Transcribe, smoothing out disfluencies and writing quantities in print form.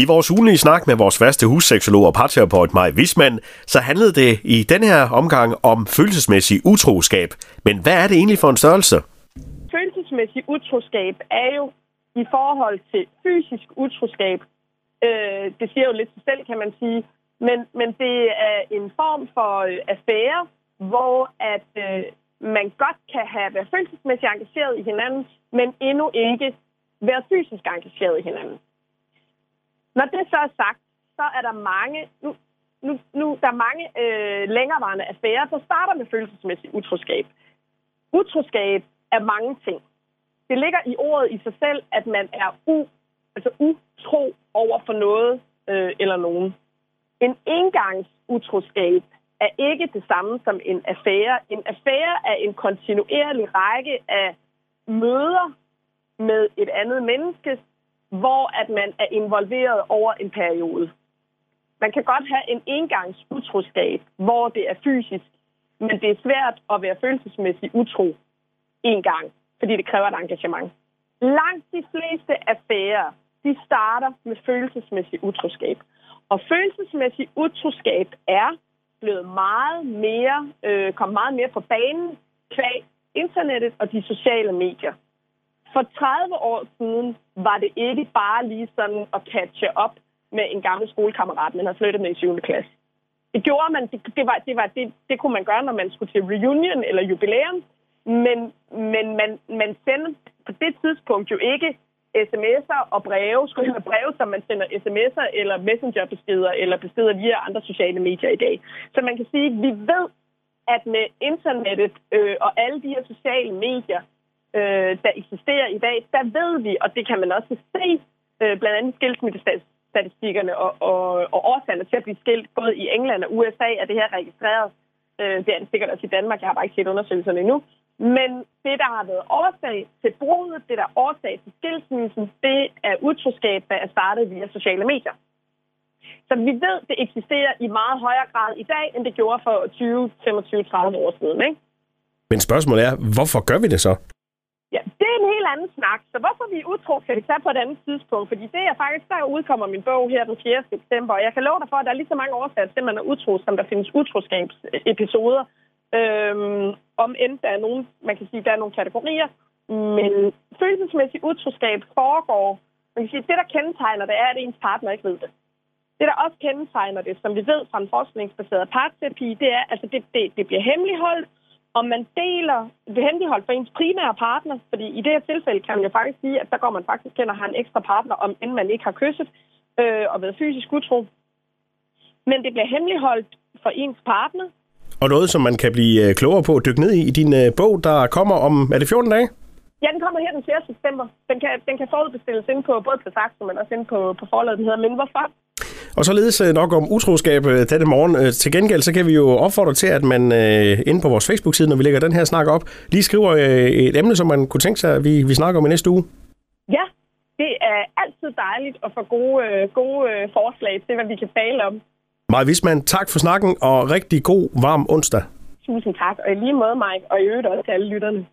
I vores ugenlige snak med vores faste husseksolog og parterapeut Maj Wismann, så handlede det i den her omgang om følelsesmæssig utroskab. Men hvad er det egentlig for en størrelse? Følelsesmæssig utroskab er jo i forhold til fysisk utroskab. Det siger jo lidt sig selv, kan man sige. Men det er en form for affære, hvor at man godt kan være følelsesmæssigt engageret i hinanden, men endnu ikke være fysisk engageret i hinanden. Når det så er sagt, så er der mange længerevarende affærer, der starter med følelsesmæssig utroskab. Utroskab er mange ting. Det ligger i ordet i sig selv, at man er utro over for noget eller nogen. En engangsutroskab er ikke det samme som en affære. En affære er en kontinuerlig række af møder med et andet menneske, hvor at man er involveret over en periode. Man kan godt have en engangsutroskab, hvor det er fysisk, men det er svært at være følelsesmæssigt utro en gang, fordi det kræver et engagement. Langt de fleste affærer, de starter med følelsesmæssigt utroskab. Og følelsesmæssigt utroskab er blevet kommet meget mere på banen qua internettet og de sociale medier. For 30 år siden var det ikke bare lige sådan at catche op med en gammel skolekammerat, man havde flyttet med i 7. klasse. Det gjorde man, det kunne man gøre, når man skulle til reunion eller jubilæum, men man sendte på det tidspunkt jo ikke sms'er og breve, som man sender sms'er eller messengerbeskeder eller beskeder via andre sociale medier i dag. Så man kan sige, at vi ved, at med internettet og alle de her sociale medier, der eksisterer i dag, der ved vi, og det kan man også se, blandt andet skilsmittestatistikkerne og årsagerne til at blive skilt, både i England og USA er det her registreret. Det er det sikkert også i Danmark, jeg har bare ikke set undersøgelserne endnu. Men det, der har været årsag til brudet, det der er årsag til skilsmissen, det er utroskab, der er startet via sociale medier. Så vi ved, det eksisterer i meget højere grad i dag, end det gjorde for 20, 25, 30 år siden, ikke? Men spørgsmålet er, hvorfor gør vi det så? Ja, det er en helt anden snak. Så hvorfor vi er utro, kan vi tage på et andet tidspunkt. Fordi det er faktisk, der udkommer min bog her den 4. september. Og jeg kan love dig for, at der er lige så mange årsager til, at man er utro, som der findes utroskabsepisoder. Om end der er nogen, man kan sige, der er nogle kategorier. Men følelsesmæssig utroskab foregår. Man kan sige, at det, der kendetegner det, er, at ens partner ikke ved det. Det, der også kendetegner det, som vi ved fra en forskningsbaseret parterapi, det er, at det bliver hemmeligholdt. Om man deler det hemmeligholdt for ens primære partner, fordi i det her tilfælde kan man jo faktisk sige, at der går man faktisk hen og har en ekstra partner, om end man ikke har kysset og været fysisk utro. Men det bliver hemmeligholdt for ens partner. Og noget, som man kan blive klogere på at dykke ned i din bog, der kommer om, er det 14 dage? Ja, den kommer her den 4. september. Den kan forudbestilles inde på både Saxo, men også inde på forlaget, der hedder Men Hvorfor? Og således nok om utroskab denne morgen. Til gengæld så kan vi jo opfordre til, at man inde på vores Facebook-side, når vi lægger den her snak op, lige skriver et emne, som man kunne tænke sig, at vi snakker om i næste uge. Ja, det er altid dejligt at få gode forslag til, hvad vi kan tale om. Maj Wismann, tak for snakken, og rigtig god, varm onsdag. Tusind tak, og i lige måde, Mike, og i øvrigt også til alle lytterne.